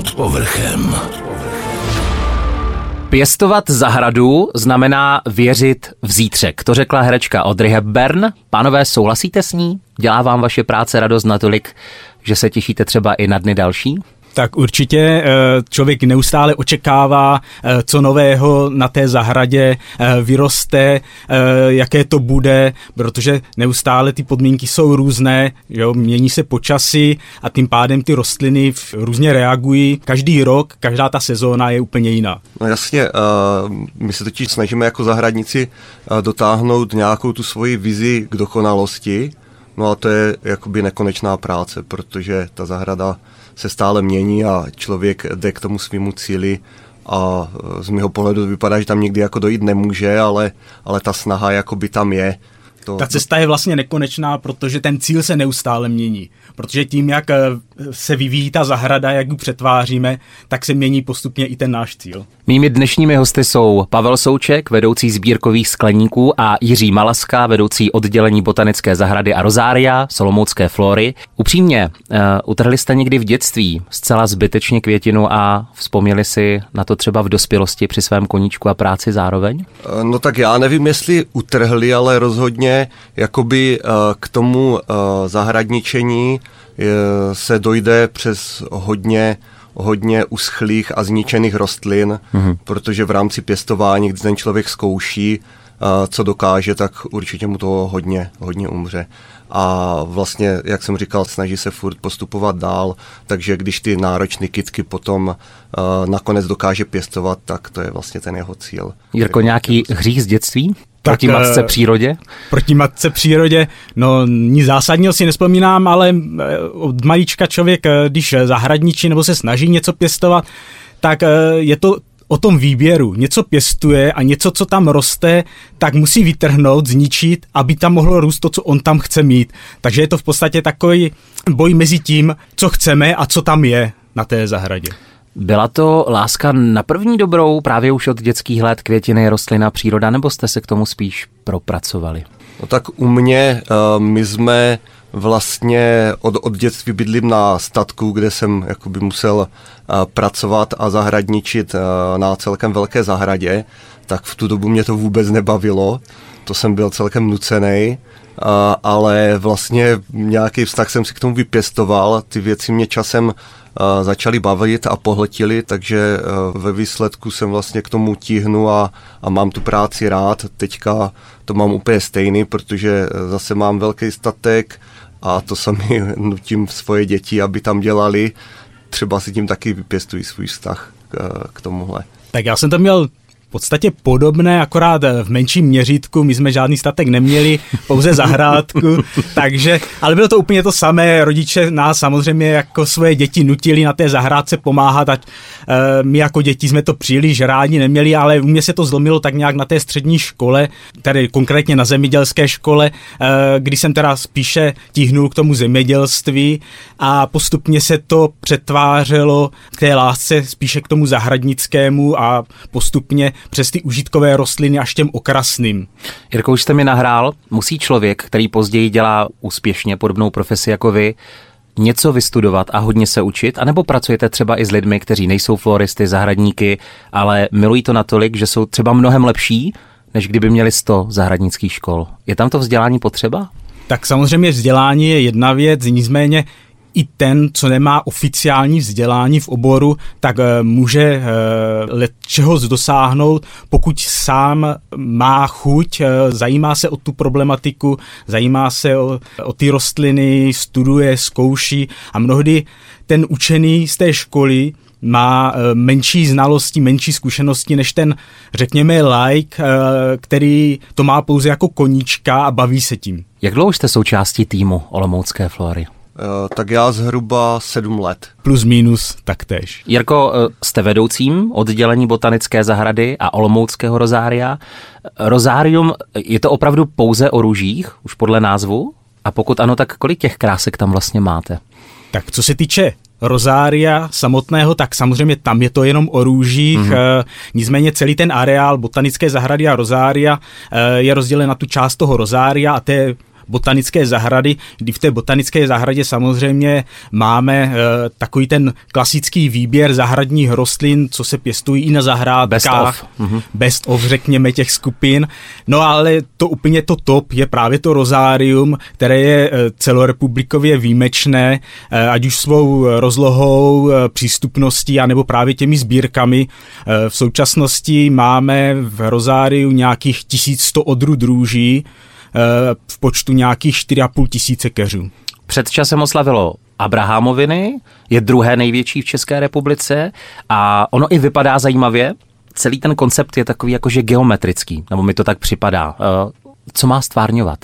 pod povrchem. Pěstovat zahradu znamená věřit v zítřek. To řekla herečka Audrey Hepburn. Pánové, souhlasíte s ní? Dělá vám vaše práce radost natolik, že se těšíte třeba i na dny další? Tak určitě člověk neustále očekává, co nového na té zahradě vyroste, jaké to bude, protože neustále ty podmínky jsou různé, jo, mění se počasí a tím pádem ty rostliny různě reagují. Každý rok, každá ta sezóna je úplně jiná. No jasně, my se totiž snažíme jako zahradníci dotáhnout nějakou tu svoji vizi k dokonalosti, no a to je jakoby nekonečná práce, protože ta zahrada se stále mění a člověk jde k tomu svému cíli a z mého pohledu vypadá, že tam nikdy jako dojít nemůže, ale ta snaha jakoby tam je. Ta cesta je vlastně nekonečná, protože ten cíl se neustále mění. Protože tím, jak se vyvíjí ta zahrada, jak ji přetváříme, tak se mění postupně i ten náš cíl. Mými dnešními hosty jsou Pavel Souček, vedoucí sbírkových skleníků, a Jiří Malaska, vedoucí oddělení botanické zahrady a rozária olomoucké flory. Upřímně, utrhli jste někdy v dětství zcela zbytečně květinu a vzpomněli si na to třeba v dospělosti při svém koníčku a práci zároveň? No tak já nevím, jestli utrhli, ale rozhodně jakoby k tomu zahradničení se dojde přes hodně uschlých a zničených rostlin, protože v rámci pěstování, když ten člověk zkouší, co dokáže, tak určitě mu to hodně umře. A vlastně, jak jsem říkal, snaží se furt postupovat dál, takže když ty náročné kytky potom nakonec dokáže pěstovat, tak to je vlastně ten jeho cíl. Jirko, nějaký hřích z dětství? Proti matce přírodě? Proti matce přírodě? No, nic zásadního si nespomínám, ale od malička člověk, když zahradničí nebo se snaží něco pěstovat, tak je to o tom výběru. Něco pěstuje a něco, co tam roste, tak musí vytrhnout, zničit, aby tam mohlo růst to, co on tam chce mít. Takže je to v podstatě takový boj mezi tím, co chceme a co tam je na té zahradě. Byla to láska na první dobrou právě už od dětských let, květiny, rostlina, příroda, nebo jste se k tomu spíš propracovali? No tak u mě, my jsme vlastně od dětství bydlím na statku, kde jsem jakoby musel pracovat a zahradničit na celkem velké zahradě, tak v tu dobu mě to vůbec nebavilo, to jsem byl celkem nucený, ale vlastně nějaký vztah jsem si k tomu vypěstoval, ty věci mě časem začali bavit a pohltili, takže ve výsledku jsem vlastně k tomu tíhnu a mám tu práci rád. Teďka to mám úplně stejný, protože zase mám velký statek a to sami nutím svoje děti, aby tam dělali. Třeba si tím taky vypěstují svůj vztah k tomuhle. Tak já jsem tam měl v podstatě podobné, akorát v menším měřítku, my jsme žádný statek neměli, pouze zahrádku, takže, ale bylo to úplně to samé, rodiče nás samozřejmě jako svoje děti nutili na té zahrádce pomáhat, ať my jako děti jsme to příliš rádi neměli, ale u mě se to zlomilo tak nějak na té střední škole, tedy konkrétně na zemědělské škole, kdy jsem teda spíše tíhnul k tomu zemědělství a postupně se to přetvářelo k té lásce spíše k tomu zahradnickému a postupně přes ty užitkové rostliny až těm okrasným. Jirko, už jste mi nahrál, musí člověk, který později dělá úspěšně podobnou profesi jako vy, něco vystudovat a hodně se učit, anebo pracujete třeba i s lidmi, kteří nejsou floristy, zahradníky, ale milují to natolik, že jsou třeba mnohem lepší, než kdyby měli 100 zahradnických škol. Je tam to vzdělání potřeba? Tak samozřejmě vzdělání je jedna věc, nicméně i ten, co nemá oficiální vzdělání v oboru, tak může čeho dosáhnout, pokud sám má chuť, zajímá se o tu problematiku, zajímá se o ty rostliny, studuje, zkouší a mnohdy ten učený z té školy má menší znalosti, menší zkušenosti než ten, řekněme, laik, který to má pouze jako koníčka a baví se tím. Jak dlouho jste součástí týmu olomoucké flory? Tak já zhruba 7 let. Plus minus taktéž. Jirko, jste vedoucím oddělení botanické zahrady a olomouckého rozária. Rozárium, je to opravdu pouze o růžích, už podle názvu? A pokud ano, tak kolik těch krásek tam vlastně máte? Tak co se týče rozária samotného, tak samozřejmě tam je to jenom o růžích, nicméně celý ten areál botanické zahrady a rozária je rozdělen na tu část toho rozária a té botanické zahrady, kdy v té botanické zahradě samozřejmě máme takový ten klasický výběr zahradních rostlin, co se pěstují i na zahrádkách. Best of, řekněme, těch skupin. No ale to úplně to top je právě to rozárium, které je celorepublikově výjimečné, ať už svou rozlohou, přístupností, anebo právě těmi sbírkami. V současnosti máme v rozáriu nějakých 1100 odrůd růží v počtu nějakých 4,5 tisíce keřů. Před časem oslavilo Abrahamoviny, je druhé největší v České republice a ono i vypadá zajímavě. Celý ten koncept je takový jakože geometrický, nebo mi to tak připadá. Co má stvárňovat?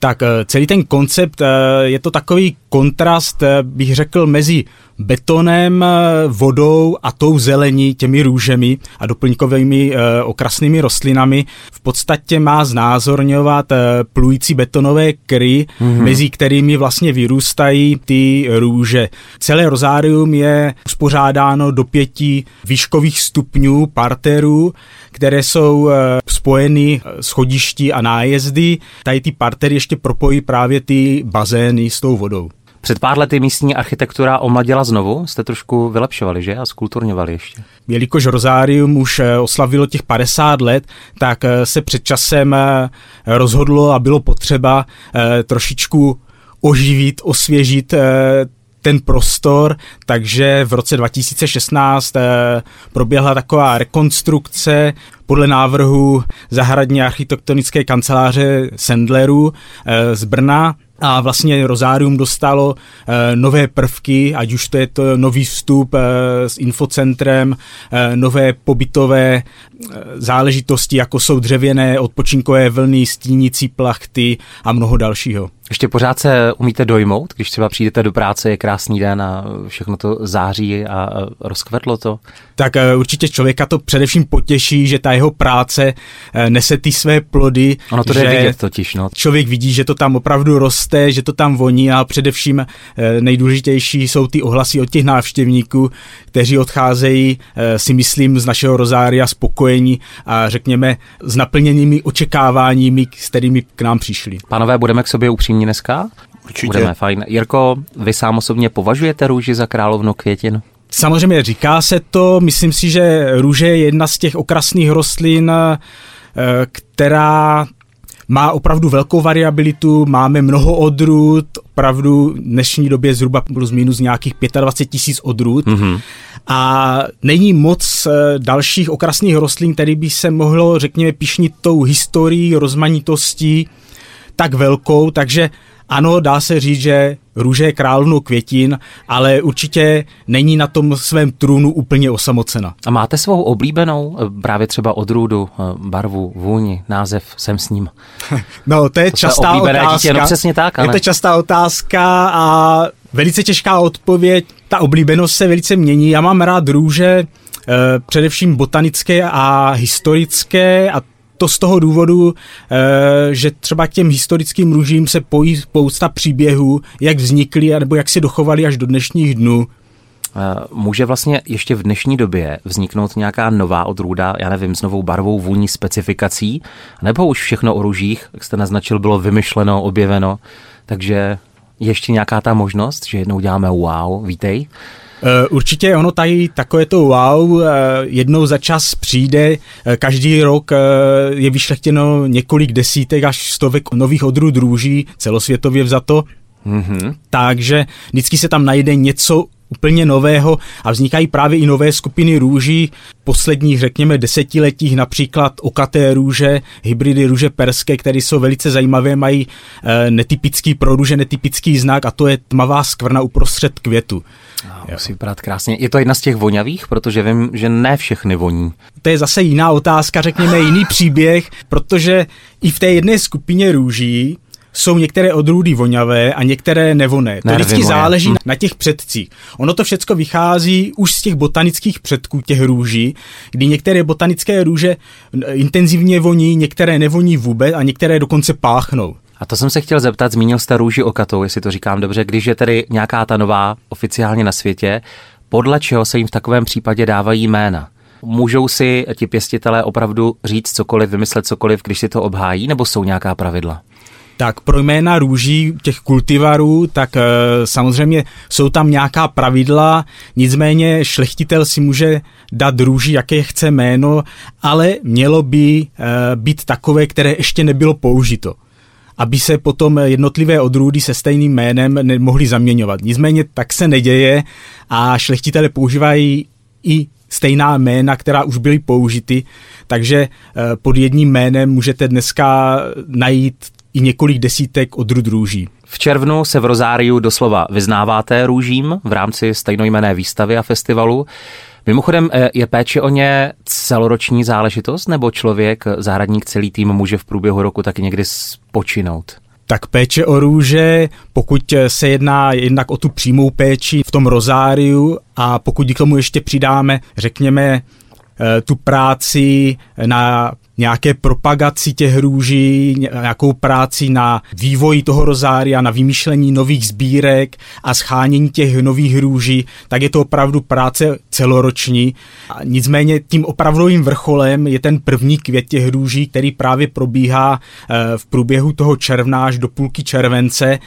Tak celý ten koncept, je to takový kontrast, bych řekl, mezi betonem, vodou a tou zelení, těmi růžemi a doplňkovými okrasnými rostlinami. V podstatě má znázorňovat plující betonové kry, mezi kterými vlastně vyrůstají ty růže. Celé rozárium je uspořádáno do 5 výškových stupňů parterů, které jsou spojeny schodišti a nájezdy. Tady ty partery ještě propojí právě ty bazény s tou vodou. Před pár lety místní architektura omladila znovu, jste trošku vylepšovali, že? A zkulturňovali ještě. Jelikož rozárium už oslavilo těch 50 let, tak se před časem rozhodlo a bylo potřeba trošičku oživit, osvěžit ten prostor, takže v roce 2016 proběhla taková rekonstrukce podle návrhu Zahradní architektonické kanceláře Sendleru z Brna. A vlastně rozárium dostalo nové prvky, ať už to je to nový vstup s infocentrem, nové pobytové záležitosti, jako jsou dřevěné odpočinkové vlny, stínící plachty a mnoho dalšího. Ještě pořád se umíte dojmout, když třeba přijdete do práce, je krásný den a všechno to září a rozkvetlo to? Tak určitě člověka to především potěší, že ta jeho práce nese ty své plody. Ono to jde vidět totiž, no. Člověk vidí, že to tam opravdu roste, že to tam voní a především nejdůležitější jsou ty ohlasy od těch návštěvníků, kteří odcházejí, si myslím, z našeho rozária spokojení a řekněme s naplněnými očekáváními, s kterými k nám přišli. Pánové, budeme k sobě upřímní dneska? Určitě. Budeme, fajn. Jirko, vy sám osobně považujete růži za královnu květin? Samozřejmě říká se to, myslím si, že růže je jedna z těch okrasných rostlin, která má opravdu velkou variabilitu, máme mnoho odrůd, opravdu v dnešní době zhruba plus minus nějakých 25 tisíc odrůd a není moc dalších okrasných rostlin, které by se mohlo, řekněme, pyšnit tou historií, rozmanitostí tak velkou, takže ano, dá se říct, že růže je královnou květin, ale určitě není na tom svém trůnu úplně osamocena. A máte svou oblíbenou, právě třeba odrůdu, barvu, vůni, název, jsem s ním? No, to je častá otázka. Dítě, no přesně tak, ale. Je to častá otázka a velice těžká odpověď. Ta oblíbenost se velice mění. Já mám rád růže, především botanické a historické, a to z toho důvodu, že třeba k těm historickým růžím se pojí spousta příběhů, jak vznikly nebo jak se dochovaly až do dnešních dnů. Může vlastně ještě v dnešní době vzniknout nějaká nová odrůda, já nevím, s novou barvou, vůní, specifikací, nebo už všechno o růžích, jak jste naznačil, bylo vymyšleno, objeveno, takže ještě nějaká ta možnost, že jednou děláme wow, vítej. Určitě ono tady takové to wow jednou za čas přijde, každý rok je vyšlechtěno několik desítek až stovek nových odrůd růží celosvětově vzato, takže vždycky se tam najde něco úplně nového a vznikají právě i nové skupiny růží. Posledních, řekněme, desetiletích například okaté růže, hybridy růže perské, které jsou velice zajímavé, mají netypický pro růže, netypický znak a to je tmavá skvrna uprostřed květu. A musí vypadat krásně. Je to jedna z těch voňavých, protože vím, že ne všechny voní. To je zase jiná otázka, řekněme, jiný příběh, protože i v té jedné skupině růží jsou některé odrůdy voňavé a některé nevoné. To vždycky záleží na těch předcích. Ono to všecko vychází už z těch botanických předků těch růží, kdy některé botanické růže intenzivně voní, některé nevoní vůbec a některé dokonce páchnou. A to jsem se chtěl zeptat, zmínil jste růži okatou, jestli to říkám dobře, když je tedy nějaká ta nová oficiálně na světě, podle čeho se jim v takovém případě dávají jména? Můžou si ti pěstitelé opravdu říct cokoliv, vymyslet cokoliv, když si to obhájí, nebo jsou nějaká pravidla? Tak pro jména růží těch kultivarů, tak samozřejmě jsou tam nějaká pravidla, nicméně šlechtitel si může dát růži, jaké chce jméno, ale mělo by být takové, které ještě nebylo použito, aby se potom jednotlivé odrůdy se stejným jménem nemohly zaměňovat. Nicméně tak se neděje a šlechtitelé používají i stejná jména, která už byly použity, takže pod jedním jménem můžete dneska najít i několik desítek odrůd růží. V červnu se v Rozáriu doslova vyznáváte růžím v rámci stejnojmenné výstavy a festivalu. Mimochodem, je péče o ně celoroční záležitost, nebo člověk, zahradník, celý tým může v průběhu roku taky někdy spočinout? Tak péče o růže, pokud se jedná jednak o tu přímou péči v tom Rozáriu a pokud k tomu ještě přidáme, řekněme, tu práci na nějaké propagaci těch růží, nějakou práci na vývoji toho rozária, na vymýšlení nových sbírek a schánění těch nových růží, tak je to opravdu práce celoroční. A nicméně tím opravdovým vrcholem je ten první květ těch růží, který právě probíhá v průběhu toho června až do půlky července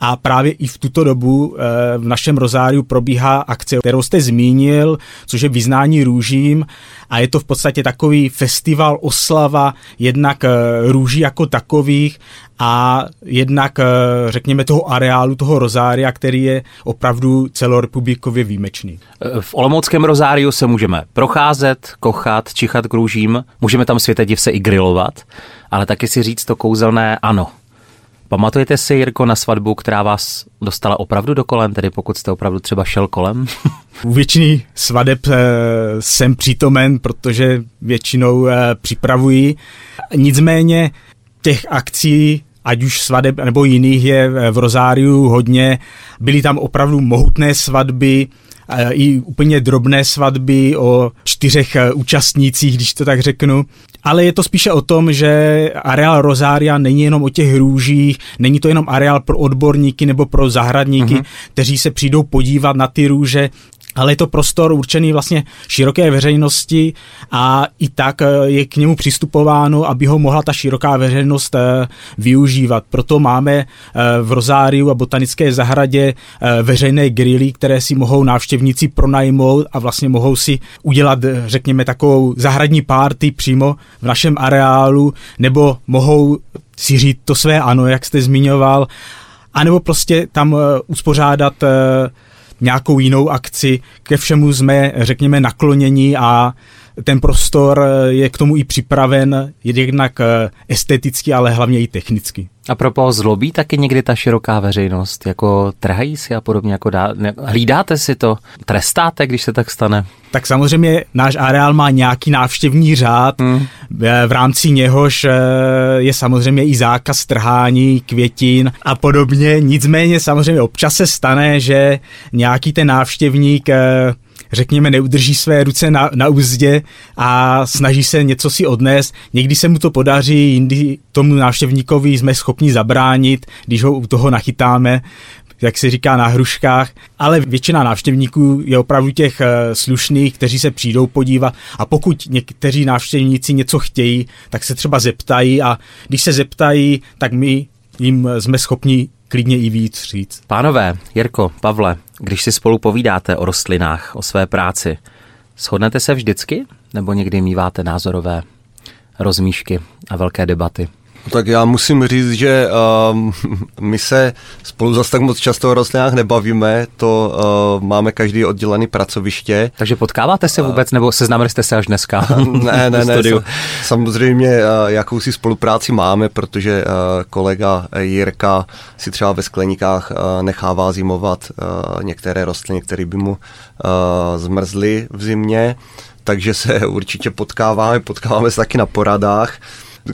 a právě i v tuto dobu v našem rozáriu probíhá akce, kterou jste zmínil, což je vyznání růžím a je to v podstatě takový festival oslava jednak růží jako takových a jednak, řekněme, toho areálu, toho rozária, který je opravdu celorepublikově výjimečný. V olomouckém rozáriu se můžeme procházet, kochat, čichat k růžím, můžeme tam světe divse i grilovat, ale taky si říct to kouzelné ano. Pamatujete si, Jirko, na svatbu, která vás dostala opravdu do kolen, tedy pokud jste opravdu třeba šel kolem? U většiny svadeb jsem přítomen, protože většinou připravuji. Nicméně těch akcí, ať už svadeb nebo jiných, je v Rozáriu hodně. Byly tam opravdu mohutné svatby, i úplně drobné svatby o 4 účastnících, když to tak řeknu. Ale je to spíše o tom, že areál Rozária není jenom o těch růžích, není to jenom areál pro odborníky nebo pro zahradníky, kteří se přijdou podívat na ty růže, ale je to prostor určený vlastně široké veřejnosti a i tak je k němu přistupováno, aby ho mohla ta široká veřejnost využívat. Proto máme v Rozáriu a botanické zahradě veřejné grily, které si mohou návštěvníci pronajmout a vlastně mohou si udělat, řekněme, takovou zahradní party přímo v našem areálu, nebo mohou si říct to své ano, jak jste zmiňoval, anebo prostě tam uspořádat nějakou jinou akci. Ke všemu jsme, řekněme, nakloněni a ten prostor je k tomu i připraven, jednak esteticky, ale hlavně i technicky. A propos zlobí taky někdy ta široká veřejnost, jako trhají si a podobně, jako hlídáte si to, trestáte, když se tak stane? Tak samozřejmě náš areál má nějaký návštěvní řád, v rámci něhož je samozřejmě i zákaz trhání květin a podobně, nicméně samozřejmě občas se stane, že nějaký ten návštěvník, řekněme, neudrží své ruce na úzdě a snaží se něco si odnést. Někdy se mu to podaří, jindy tomu návštěvníkovi jsme schopni zabránit, když ho u toho nachytáme, jak se říká, na hruškách. Ale většina návštěvníků je opravdu těch slušných, kteří se přijdou podívat a pokud někteří návštěvníci něco chtějí, tak se třeba zeptají a když se zeptají, tak my jim jsme schopni klidně i víc říct. Pánové, Jirko, Pavle, když si spolu povídáte o rostlinách, o své práci, shodnete se vždycky? Nebo někdy míváte názorové rozmíšky a velké debaty? Tak já musím říct, že my se spolu zase tak moc často o rostlinách nebavíme, to máme každý oddělený pracoviště. Takže potkáváte se vůbec, nebo seznámili jste se až dneska? Ne, samozřejmě jakousi spolupráci máme, protože kolega Jirka si třeba ve Skleníkách nechává zimovat některé rostliny, které by mu zmrzly v zimě, takže se určitě potkáváme se taky na poradách.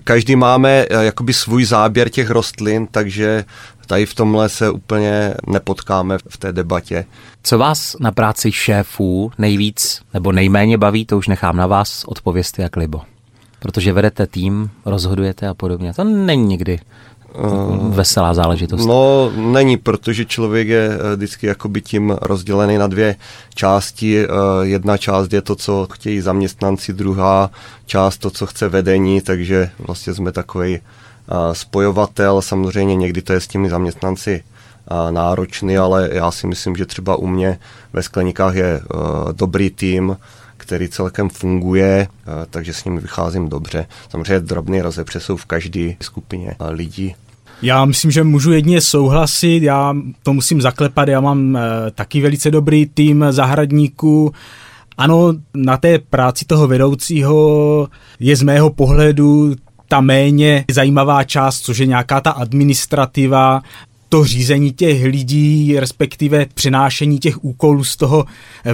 Každý máme jakoby svůj záběr těch rostlin, takže tady v tomhle se úplně nepotkáme v té debatě. Co vás na práci šéfů nejvíc nebo nejméně baví, to už nechám na vás, odpovězte jak libo. Protože vedete tým, rozhodujete a podobně. To není nikdy veselá záležitost. No, není, protože člověk je vždycky jakoby tím rozdělený na dvě části. Jedna část je to, co chtějí zaměstnanci, druhá část to, co chce vedení, takže vlastně jsme takový spojovatel. Samozřejmě někdy to je s těmi zaměstnanci náročný, ale já si myslím, že třeba u mě ve Skleníkách je dobrý tým, který celkem funguje, takže s nimi vycházím dobře. Samozřejmě drobný rozepřes jsou v každé skupině lidí. Já myslím, že můžu jedině souhlasit, já to musím zaklepat, já mám taky velice dobrý tým zahradníků. Ano, na té práci toho vedoucího je z mého pohledu ta méně zajímavá část, což je nějaká ta administrativa, to řízení těch lidí, respektive přenášení těch úkolů z toho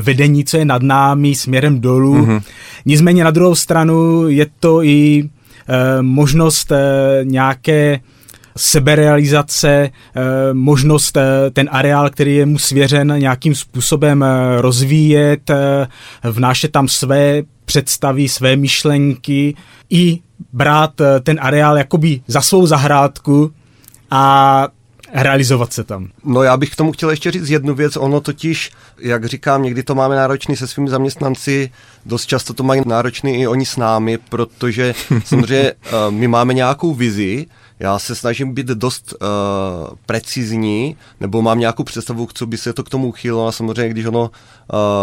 vedení, co je nad námi, směrem dolů. Mm-hmm. Nicméně na druhou stranu je to i možnost nějaké seberealizace, možnost ten areál, který je mu svěřen, nějakým způsobem rozvíjet, vnášet tam své představy, své myšlenky i brát ten areál jakoby za svou zahrádku a realizovat se tam. No já bych k tomu chtěl ještě říct jednu věc, ono totiž, jak říkám, někdy to máme náročný se svými zaměstnanci, dost často to mají náročný i oni s námi, protože samozřejmě my máme nějakou vizi, já se snažím být dost precizní, nebo mám nějakou představu, co by se to k tomu uchýlilo, a samozřejmě, když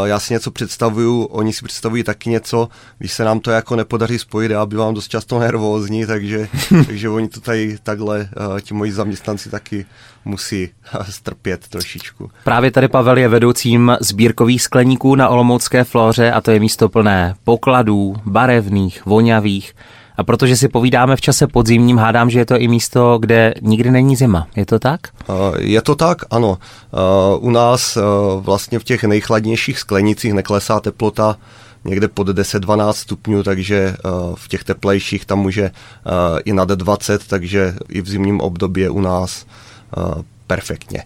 já si něco představuju, oni si představují taky něco, když se nám to jako nepodaří spojit, já bývám dost často nervózní, takže oni to tady takhle, ti moji zaměstnanci taky musí strpět trošičku. Právě tady Pavel je vedoucím sbírkových skleníků na olomoucké Flóře a to je místo plné pokladů, barevných, voňavých. A protože si povídáme v čase podzimním, hádám, že je to i místo, kde nikdy není zima. Je to tak? Je to tak, ano. U nás vlastně v těch nejchladnějších sklenicích neklesá teplota někde pod 10-12 stupňů, takže v těch teplejších tam může i nad 20, takže i v zimním období je u nás perfektně.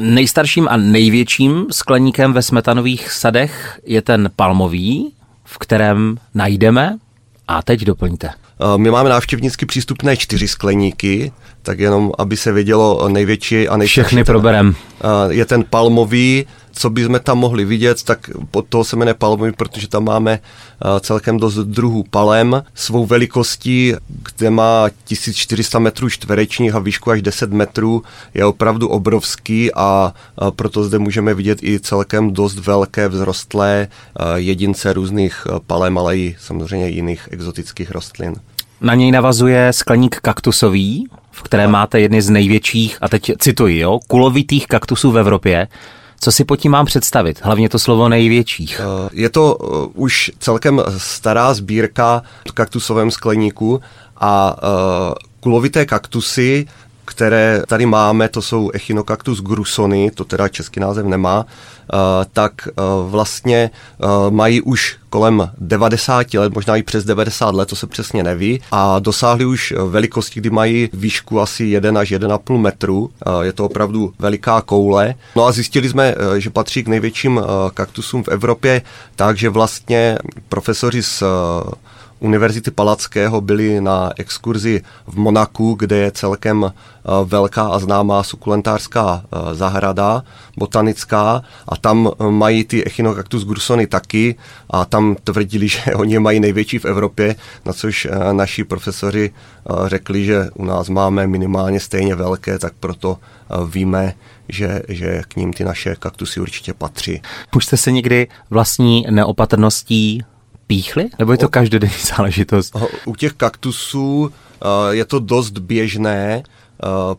Nejstarším a největším skleníkem ve Smetanových sadech je ten palmový, v kterém najdeme, a teď doplňte. My máme návštěvnicky přístupné 4 skleníky, tak jenom, aby se vědělo největší a největší. Všechny proberem. Je ten palmový, co bychom tam mohli vidět, tak pod toho se jmenuje palmový, protože tam máme celkem dost druhů palem. Svou velikostí, kde má 1400 metrů čtverečních a výšku až 10 metrů, je opravdu obrovský a proto zde můžeme vidět i celkem dost velké vzrostlé jedince různých palem, ale i samozřejmě jiných exotických rostlin. Na něj navazuje skleník kaktusový, v kterém máte jedny z největších, a teď cituji, jo, kulovitých kaktusů v Evropě. Co si pod tím mám představit? Hlavně to slovo největších. Je to už celkem stará sbírka v kaktusovém skleníku a kulovité kaktusy, které tady máme, to jsou Echinocactus grusonii, to teda český název nemá, tak vlastně mají už kolem 90 let, možná i přes 90 let, to se přesně neví, a dosáhli už velikosti, kdy mají výšku asi 1 až 1,5 metru, je to opravdu veliká koule. No a zjistili jsme, že patří k největším kaktusům v Evropě, takže vlastně profesoři z Univerzity Palackého byli na exkurzi v Monaku, kde je celkem velká a známá sukulentářská zahrada, botanická, a tam mají ty Echinocactus grusonii taky a tam tvrdili, že oni mají největší v Evropě, na což naši profesoři řekli, že u nás máme minimálně stejně velké, tak proto víme, že k ním ty naše kaktusy určitě patří. Už jste se někdy vlastní neopatrností píchli? Nebo je to každodenní záležitost? U těch kaktusů je to dost běžné,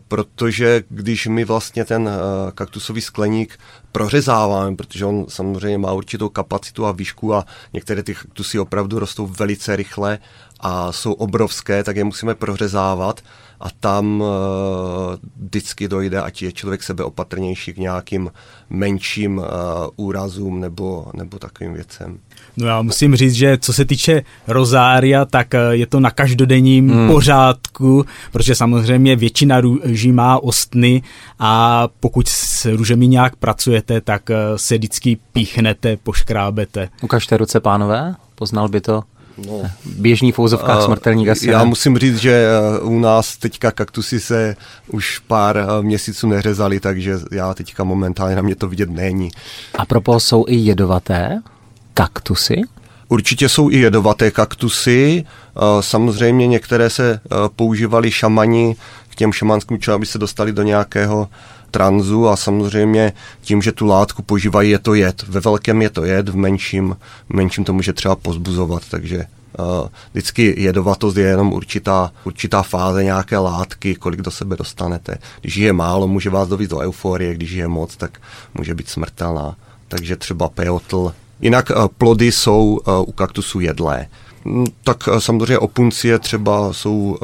protože když my vlastně ten kaktusový skleník prořezáváme, protože on samozřejmě má určitou kapacitu a výšku a některé ty kaktusy opravdu rostou velice rychle a jsou obrovské, tak je musíme prořezávat a tam vždycky dojde, ať je člověk sebeopatrnější, k nějakým menším úrazům nebo takovým věcem. No já musím říct, že co se týče rozária, tak je to na každodenním pořádku, protože samozřejmě většina růží má ostny a pokud s růžemi nějak pracujete, tak se vždycky píchnete, poškrábete. Ukažte ruce, pánové, poznal by to. No. Běžný v fouzovkách smrtelník asi. Já musím říct, že u nás teďka kaktusy se už pár měsíců neřezaly, takže já teďka momentálně na mě to vidět není. A propos, jsou i jedovaté kaktusy? Určitě jsou i jedovaté kaktusy, samozřejmě některé se používali šamani k těm šamanským účelům, aby se dostali do nějakého tranzu a samozřejmě tím, že tu látku požívají, je to jed. Ve velkém je to jed, v menším to může třeba pozbuzovat, takže vždycky jedovatost je jenom určitá fáze nějaké látky, kolik do sebe dostanete. Když je málo, může vás dovést do euforie, když je moc, tak může být smrtelná. Takže třeba peyotl. Jinak plody jsou u kaktusů jedlé. Tak samozřejmě opuncie třeba jsou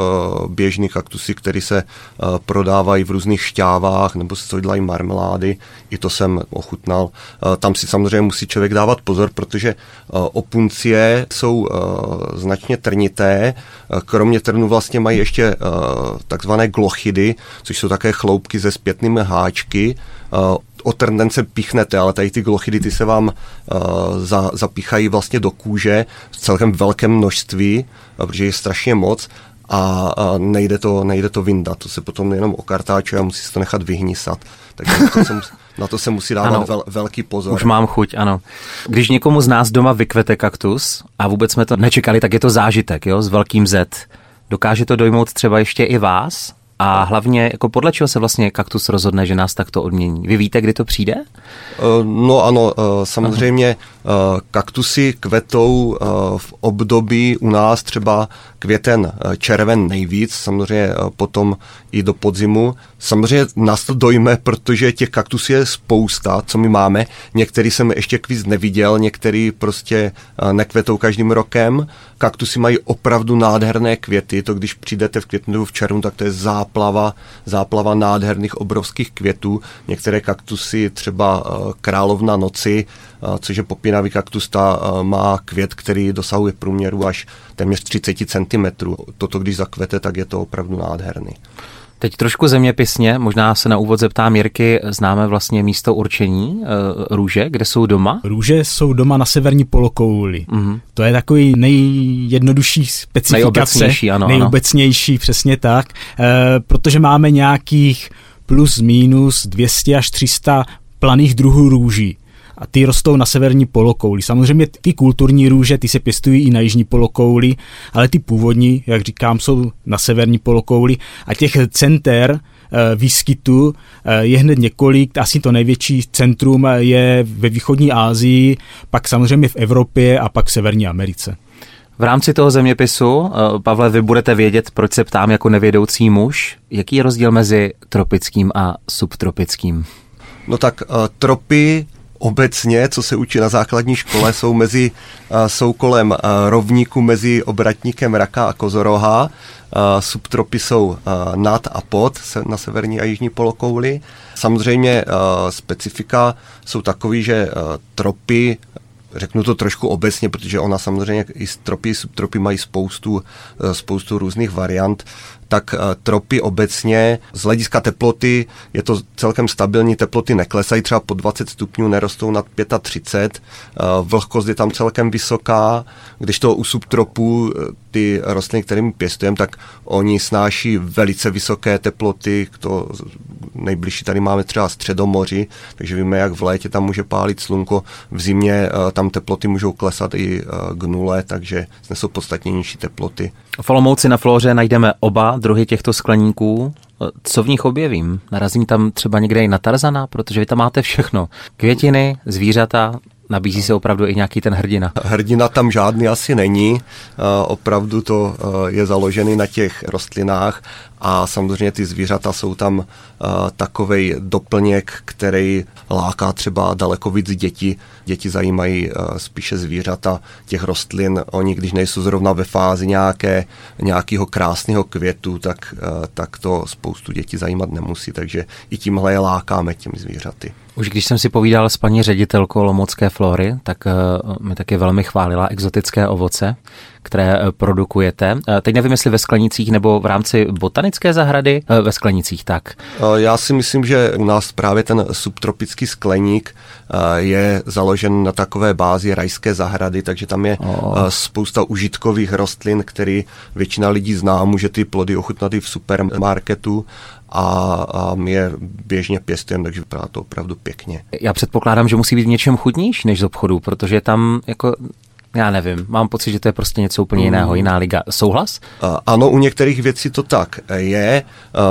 běžný kaktusy, které se prodávají v různých šťávách nebo se dělají marmelády, i to jsem ochutnal. Tam si samozřejmě musí člověk dávat pozor, protože opuncie jsou značně trnité, kromě trnů vlastně mají ještě takzvané glochidy, což jsou také chloupky se zpětnými háčky. O trnden se pichnete, ale tady ty glochidy, ty se vám zapíchají vlastně do kůže v celkem velkém množství, protože je strašně moc a nejde to vyndat. To se potom jenom okartáčuje a musí se to nechat vyhnisat. Takže na to se musí dávat velký pozor. Už mám chuť, ano. Když někomu z nás doma vykvete kaktus a vůbec jsme to nečekali, tak je to zážitek, jo, s velkým Z. Dokáže to dojmout třeba ještě i vás? A hlavně, jako podle čeho se vlastně kaktus rozhodne, že nás takto odmění? Vy víte, kdy to přijde? No ano, samozřejmě kaktusy kvetou v období u nás třeba květen, červen nejvíc, samozřejmě potom i do podzimu. Samozřejmě nás to dojme, protože těch kaktusů je spousta, co my máme. Některý jsem ještě kvíc neviděl, některý prostě nekvetou každým rokem. Kaktusy mají opravdu nádherné květy, to když přijdete v květnu nebo v červnu, tak to je záplava nádherných obrovských květů. Některé kaktusy, třeba královna noci, což je popínavý kaktus, ta má květ, který dosahuje průměru až téměř 30 cm. Toto, když zakvete, tak je to opravdu nádherný. Teď trošku zeměpisně, možná se na úvod zeptám Jirky, známe vlastně místo určení růže, kde jsou doma? Růže jsou doma na severní polokouli. Mm-hmm. To je takový nejjednodušší specifikace. Nejobecnější, ano. Nejobecnější, ano. Přesně tak. Protože máme nějakých plus minus 200 až 300 planých druhů růží. A ty rostou na severní polokouli. Samozřejmě ty kulturní růže, ty se pěstují i na jižní polokouli, ale ty původní, jak říkám, jsou na severní polokouli. A těch center výskytu je hned několik, asi to největší centrum je ve východní Asii, pak samozřejmě v Evropě a pak v Severní Americe. V rámci toho zeměpisu, Pavle, vy budete vědět, proč se ptám jako nevědoucí muž. Jaký je rozdíl mezi tropickým a subtropickým? No tak tropy obecně, co se učí na základní škole, jsou kolem rovníku mezi obratníkem raka a kozoroha. Subtropy jsou nad a pod na severní a jižní polokouli. Samozřejmě specifika jsou takový, že tropy, řeknu to trošku obecně, protože ona samozřejmě i tropy, subtropy mají spoustu různých variant, tak tropy obecně z hlediska teploty je to celkem stabilní, teploty neklesají třeba po 20 stupňů, nerostou nad 35, vlhkost je tam celkem vysoká, když to u subtropů ty rostliny, kterými pěstujeme, tak oni snáší velice vysoké teploty, to nejbližší tady máme třeba Středomoří, takže víme, jak v létě tam může pálit slunko, v zimě tam teploty můžou klesat i k nule, takže jsou podstatně nižší teploty. V Olomouci na Flóře najdeme oba druhy těchto skleníků. Co v nich objevím? Narazím tam třeba někde i na Tarzana, protože vy tam máte všechno. Květiny, zvířata, nabízí se opravdu i nějaký ten hrdina. Hrdina tam žádný asi není. Opravdu to je založený na těch rostlinách a samozřejmě ty zvířata jsou tam takovej doplněk, který láká třeba daleko víc děti. Děti zajímají spíše zvířata těch rostlin. Oni, když nejsou zrovna ve fázi nějakého krásného květu, tak to spoustu dětí zajímat nemusí. Takže i tímhle je lákáme těmi zvířaty. Už když jsem si povídal s paní ředitelkou Olomoucké Flory, tak mi taky velmi chválila exotické ovoce, které produkujete. Teď nevím, jestli ve Sklenicích nebo v rámci botanické zahrady, ve Sklenicích tak. Já si myslím, že u nás právě ten subtropický skleník je založen na takové bázi rajské zahrady, takže tam je spousta užitkových rostlin, které většina lidí zná, může ty plody ochutnat i v supermarketu. A my je běžně pěstujeme, takže vypadá to opravdu pěkně. Já předpokládám, že musí být v něčem chutnější než z obchodu, protože tam jako Já nevím, mám pocit, že to je prostě něco úplně jiného, jiná liga. Souhlas? Ano, u některých věcí to tak je.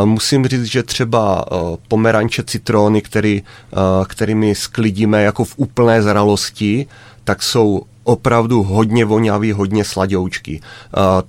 Musím říct, že třeba pomeranče, citróny, kterými sklidíme jako v úplné zralosti, tak jsou opravdu hodně voňavý, hodně sladoučky.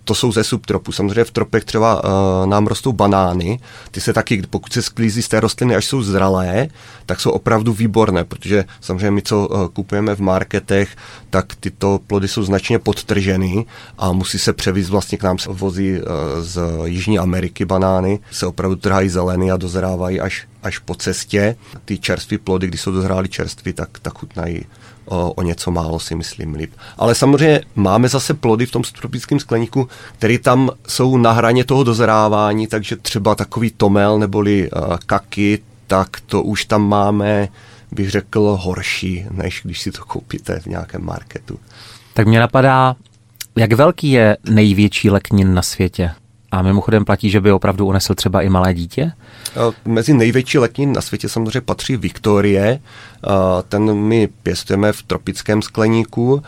To jsou ze subtropu. Samozřejmě v tropech třeba nám rostou banány. Ty se taky, pokud se sklízí z té rostliny, až jsou zralé, tak jsou opravdu výborné, protože samozřejmě my, co kupujeme v marketech, tak tyto plody jsou značně podtrženy a musí se převízt vlastně k nám se vozí z Jižní Ameriky banány. Se opravdu trhají zelený a dozrávají až po cestě. Ty čerství plody, když jsou dozrály čerství, tak chutnají o něco málo, si myslím, líp. Ale samozřejmě máme zase plody v tom subtropickém skleníku, které tam jsou na hraně toho dozrávání, takže třeba takový tomel neboli kaky, tak to už tam máme, bych řekl, horší, než když si to koupíte v nějakém marketu. Tak mě napadá, jak velký je největší leknin na světě? A mimochodem platí, že by opravdu unesl třeba i malé dítě? Mezi největší lekniny na světě samozřejmě patří Viktorie. Ten my pěstujeme v tropickém skleníku.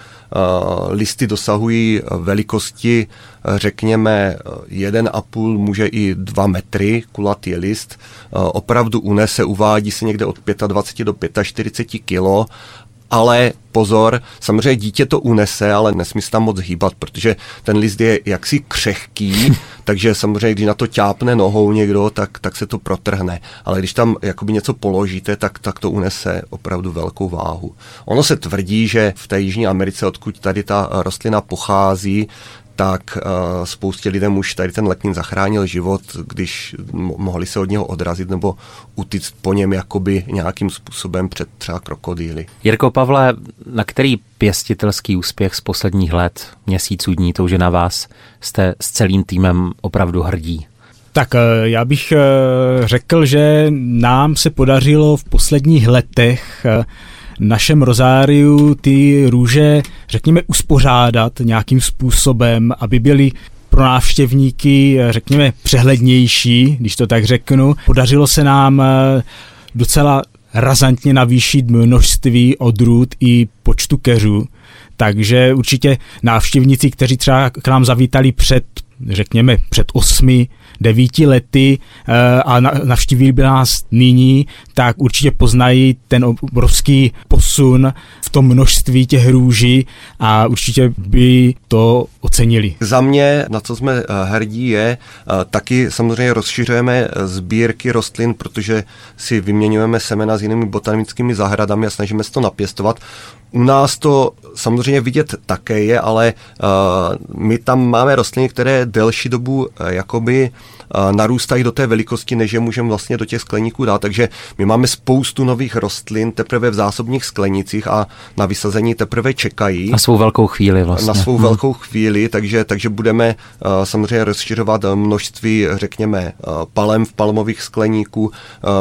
Listy dosahují velikosti, řekněme, 1,5, může i 2 metry, kulatý list. Opravdu unese, uvádí se někde od 25 do 45 kilo. Ale pozor, samozřejmě dítě to unese, ale nesmí se tam moc hýbat, protože ten list je jaksi křehký, takže samozřejmě, když na to ťápne nohou někdo, tak se to protrhne. Ale když tam jakoby něco položíte, tak to unese opravdu velkou váhu. Ono se tvrdí, že v té Jižní Americe, odkud tady ta rostlina pochází, tak spoustě lidem už tady ten leknin zachránil život, když mohli se od něho odrazit nebo utíct po něm jakoby nějakým způsobem před třeba krokodýly. Jirko, Pavle, na který pěstitelský úspěch z posledních let, měsíců, dní, to už je na vás, jste s celým týmem opravdu hrdí? Tak já bych řekl, že nám se podařilo v posledních letech našem rozáriu ty růže, řekněme, uspořádat nějakým způsobem, aby byly pro návštěvníky, řekněme, přehlednější, když to tak řeknu. Podařilo se nám docela razantně navýšit množství odrůd i počtu keřů, takže určitě návštěvníci, kteří třeba k nám zavítali před 8-9 lety a navštívili by nás nyní, tak určitě poznají ten obrovský posun v tom množství těch růží a určitě by to ocenili. Za mě, na co jsme hrdí, je, taky samozřejmě rozšiřujeme sbírky rostlin, protože si vyměňujeme semena s jinými botanickými zahradami a snažíme se to napěstovat. U nás to samozřejmě vidět také je, ale my tam máme rostliny, které delší dobu jakoby narůstají do té velikosti, než je můžeme vlastně do těch skleníků dát. Takže my máme spoustu nových rostlin teprve v zásobních sklenicích a na vysazení teprve čekají. Na svou velkou chvíli vlastně. Na svou velkou chvíli, takže budeme samozřejmě rozšiřovat množství, řekněme, palem v palmových skleníků.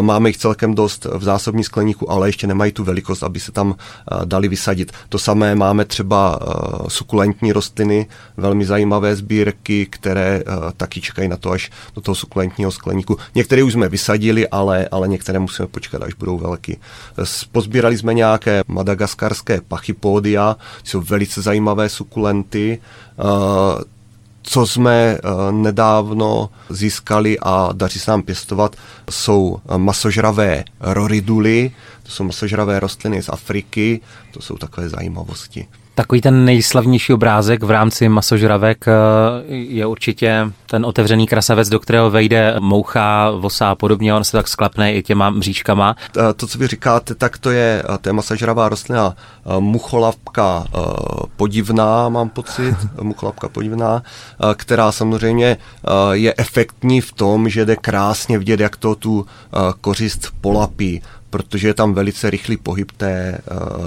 Máme jich celkem dost v zásobní skleníku, ale ještě nemají tu velikost, aby se tam dali vysadit. To samé máme třeba sukulentní rostliny, velmi zajímavé sbírky, které taky čekají na to, až do toho sukulentního skleníku. Některé už jsme vysadili, ale některé musíme počkat, až budou velký. Pozbírali jsme nějaké madagaskarské pachypodia, jsou velice zajímavé sukulenty, co jsme nedávno získali a daří se nám pěstovat, jsou masožravé roriduly, to jsou masožravé rostliny z Afriky, to jsou takové zajímavosti. Takový ten nejslavnější obrázek v rámci masožravek je určitě ten otevřený krasavec, do kterého vejde moucha, vosa a podobně, on se tak sklapne i těma mřížkama. To, co vy říkáte, tak to je masožravá rostlina mucholapka podivná, mám pocit, která samozřejmě je efektní v tom, že jde krásně vidět, jak to tu kořist polapí, protože je tam velice rychlý pohyb té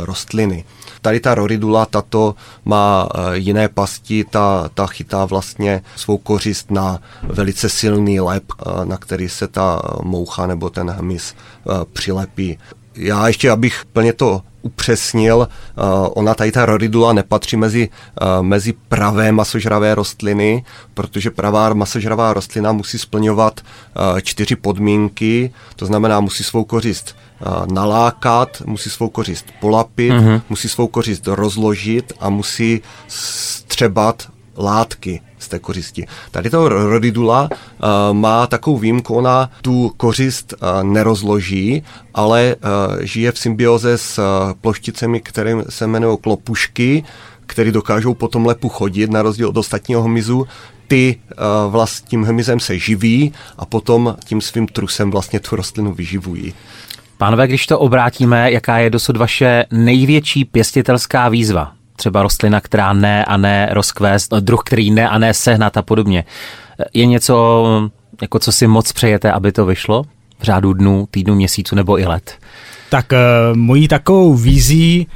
rostliny. Tady ta roridula, tato má jiné pasti, ta chytá vlastně svou kořist na velice silný lep, na který se ta moucha nebo ten hmyz přilepí. Já ještě, abych plně to upřesnil, ona tady ta roridula nepatří mezi pravé masožravé rostliny, protože pravá masožravá rostlina musí splňovat 4 podmínky, to znamená musí svou kořist nalákat, musí svou kořist polapit, musí svou kořist rozložit a musí střebat látky z té kořisti. Tady toho rodidula má takovou výjimku, ona tu kořist nerozloží, ale žije v symbioze s plošticemi, které se jmenují klopušky, které dokážou po tom lepu chodit, na rozdíl od ostatního hmyzu. Ty tím hmyzem se živí a potom tím svým trusem vlastně tu rostlinu vyživují. Pánové, když to obrátíme, jaká je dosud vaše největší pěstitelská výzva? Třeba rostlina, která ne a ne rozkvést, druh, který ne a ne sehnat a podobně. Je něco, jako co si moc přejete, aby to vyšlo v řádu dnů, týdnů, měsíců nebo i let? Tak mojí takovou vizí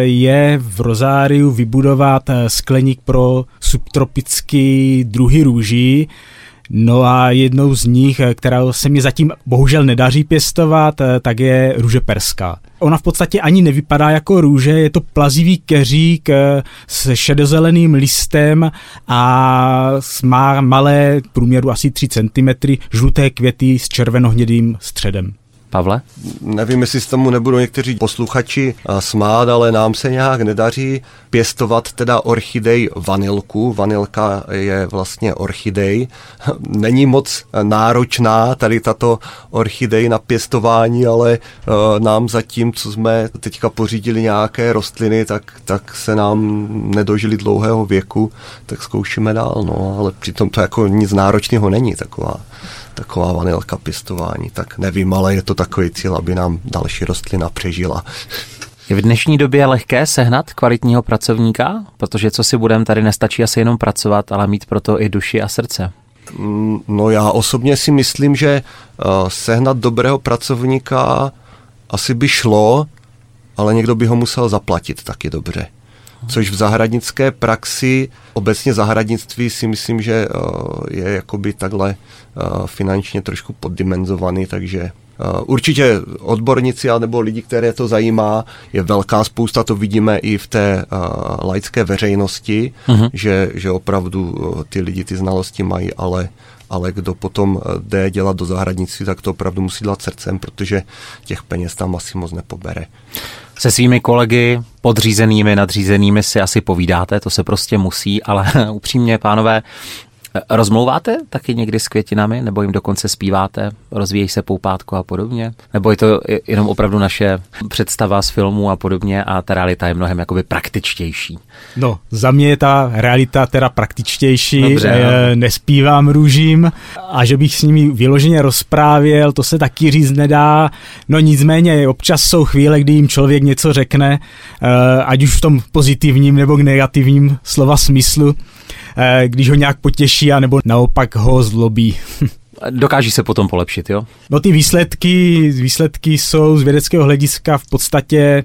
je v Rozáriu vybudovat skleník pro subtropický druhy růží. No a jednou z nich, která se mi zatím bohužel nedaří pěstovat, tak je růže perská. Ona v podstatě ani nevypadá jako růže, je to plazivý keřík s šedozeleným listem a má malé, průměru asi 3 cm, žluté květy s červenohnědým středem. Pavle? Nevím, jestli s tomu nebudou někteří posluchači smát, ale nám se nějak nedaří pěstovat teda orchidej vanilku. Vanilka je vlastně orchidej. Není moc náročná tady tato orchidej na pěstování, ale nám zatím, co jsme teďka pořídili nějaké rostliny, tak se nám nedožili dlouhého věku, tak zkoušíme dál, no, ale přitom to jako nic náročného není taková vanilka pěstování, tak nevím, ale je to takový cíl, aby nám další rostlina přežila. Je v dnešní době lehké sehnat kvalitního pracovníka? Protože co si budeme, tady nestačí asi jenom pracovat, ale mít proto i duši a srdce. No já osobně si myslím, že sehnat dobrého pracovníka asi by šlo, ale někdo by ho musel zaplatit taky dobře. Což v zahradnické praxi, obecně zahradnictví si myslím, že je jakoby takhle finančně trošku poddimenzovaný, takže určitě odborníci nebo lidi, které to zajímá, je velká spousta, to vidíme i v té laické veřejnosti, že opravdu ty lidi ty znalosti mají, ale kdo potom jde dělat do zahradnictví, tak to opravdu musí dělat srdcem, protože těch peněz tam asi moc nepobere. Se svými kolegy, podřízenými, nadřízenými si asi povídáte, to se prostě musí, ale upřímně, pánové, rozmlouváte taky někdy s květinami, nebo jim dokonce zpíváte, rozvíjí se poupátko a podobně? Nebo je to jenom opravdu naše představa z filmů a podobně a ta realita je mnohem jakoby praktičtější? No, za mě je ta realita teda praktičtější. Dobře, nespívám růžím a že bych s nimi vyloženě rozprávěl, to se taky říct nedá. No nicméně, občas jsou chvíle, kdy jim člověk něco řekne, ať už v tom pozitivním nebo negativním slova smyslu, když ho nějak potěší a nebo naopak ho zlobí. Dokáží se potom polepšit, jo? No ty výsledky jsou z vědeckého hlediska v podstatě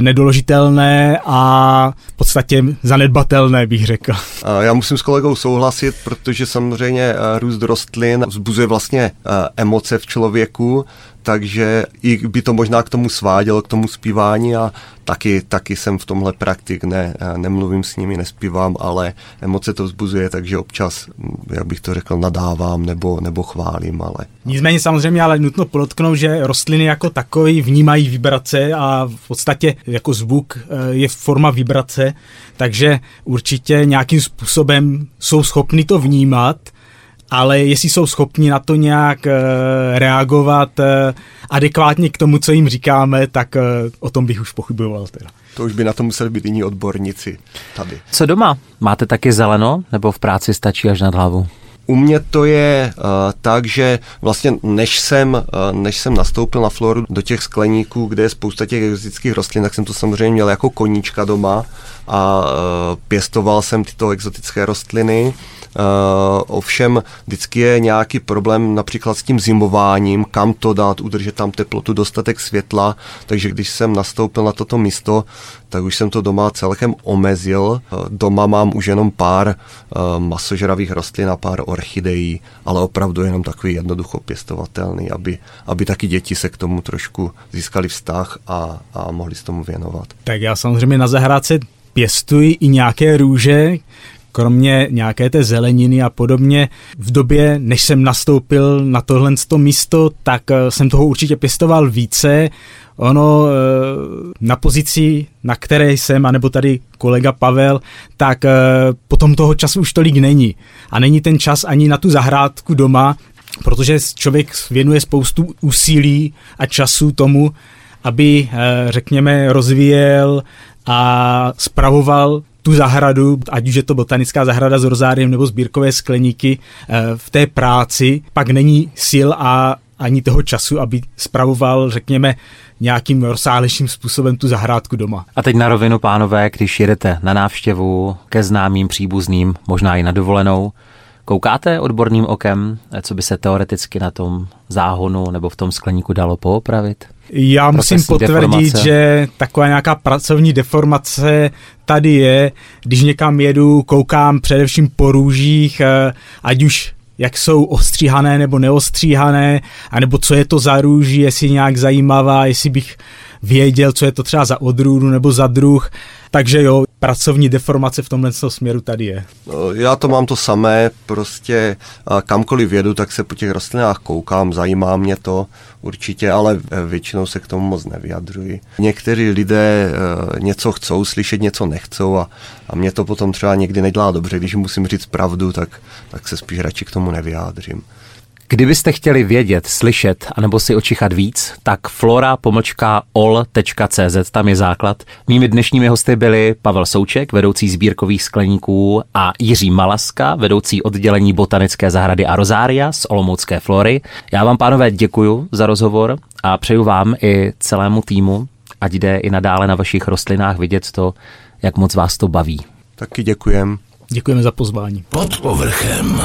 nedoložitelné a v podstatě zanedbatelné, bych řekl. Já musím s kolegou souhlasit, protože samozřejmě růst rostlin vzbuzuje vlastně emoce v člověku, takže i by to možná k tomu svádělo, k tomu zpívání a taky jsem v tomhle praktik, nemluvím s nimi, nespívám, ale emoce to vzbuzuje, takže občas, jak bych to řekl, nadávám nebo chválím, ale... Nicméně samozřejmě, ale nutno podotknout, že rostliny jako takový vnímají vibrace a v podstatě jako zvuk je forma vibrace, takže určitě nějakým způsobem jsou schopni to vnímat. Ale jestli jsou schopni na to nějak reagovat adekvátně k tomu, co jim říkáme, tak o tom bych už pochyboval teda. To už by na to museli být jiní odborníci tady. Co doma? Máte taky zeleno, nebo v práci stačí až nad hlavu? U mě to je tak, že vlastně než jsem nastoupil na floru do těch skleníků, kde je spousta těch exotických rostlin, tak jsem to samozřejmě měl jako koníčka doma a pěstoval jsem tyto exotické rostliny. Ovšem vždycky je nějaký problém například s tím zimováním, kam to dát, udržet tam teplotu, dostatek světla, takže když jsem nastoupil na toto místo, tak už jsem to doma celkem omezil. Doma mám už jenom pár masožravých rostlin a pár orchidejí, ale opravdu jenom takový jednoducho pěstovatelný, aby taky děti se k tomu trošku získali vztah a mohli se tomu věnovat. Tak já samozřejmě na zahrádce pěstuji i nějaké růže, kromě nějaké té zeleniny a podobně. V době, než jsem nastoupil na tohle místo, tak jsem toho určitě pěstoval více. Ono na pozici, na které jsem, anebo tady kolega Pavel, tak potom toho času už tolik není. A není ten čas ani na tu zahrádku doma, protože člověk věnuje spoustu úsilí a času tomu, aby, řekněme, rozvíjel a spravoval tu zahradu, ať už je to botanická zahrada s rozáriem nebo sbírkové skleníky, v té práci, pak není sil a ani toho času, aby spravoval, řekněme, nějakým rozsáhlejším způsobem tu zahrádku doma. A teď na rovinu, pánové, když jedete na návštěvu ke známým příbuzným, možná i na dovolenou, koukáte odborným okem, co by se teoreticky na tom záhonu nebo v tom skleníku dalo poopravit? Já musím potvrdit, že taková nějaká pracovní deformace tady je. Když někam jedu, koukám především po růžích, ať už jak jsou ostříhané nebo neostříhané, anebo co je to za růži, jestli nějak zajímavá, jestli bych věděl, co je to třeba za odrůdu nebo za druh. Takže jo, pracovní deformace v tomhle směru tady je. Já to mám to samé, prostě kamkoliv jedu, tak se po těch rostlinách koukám, zajímá mě to určitě, ale většinou se k tomu moc nevyjadřuji. Někteří lidé něco chcou slyšet, něco nechcou a mě to potom třeba někdy nedělá dobře, když musím říct pravdu, tak se spíš radši k tomu nevyjádřím. Kdybyste chtěli vědět, slyšet, anebo si očichat víc, tak flora.ol.cz, tam je základ. Mými dnešními hosty byli Pavel Souček, vedoucí sbírkových skleníků, a Jiří Malaska, vedoucí oddělení botanické zahrady a rozária z olomoucké Flory. Já vám, pánové, děkuju za rozhovor a přeju vám i celému týmu, ať jde i nadále na vašich rostlinách vidět to, jak moc vás to baví. Taky děkujeme. Děkujeme za pozvání. Pod povrchem.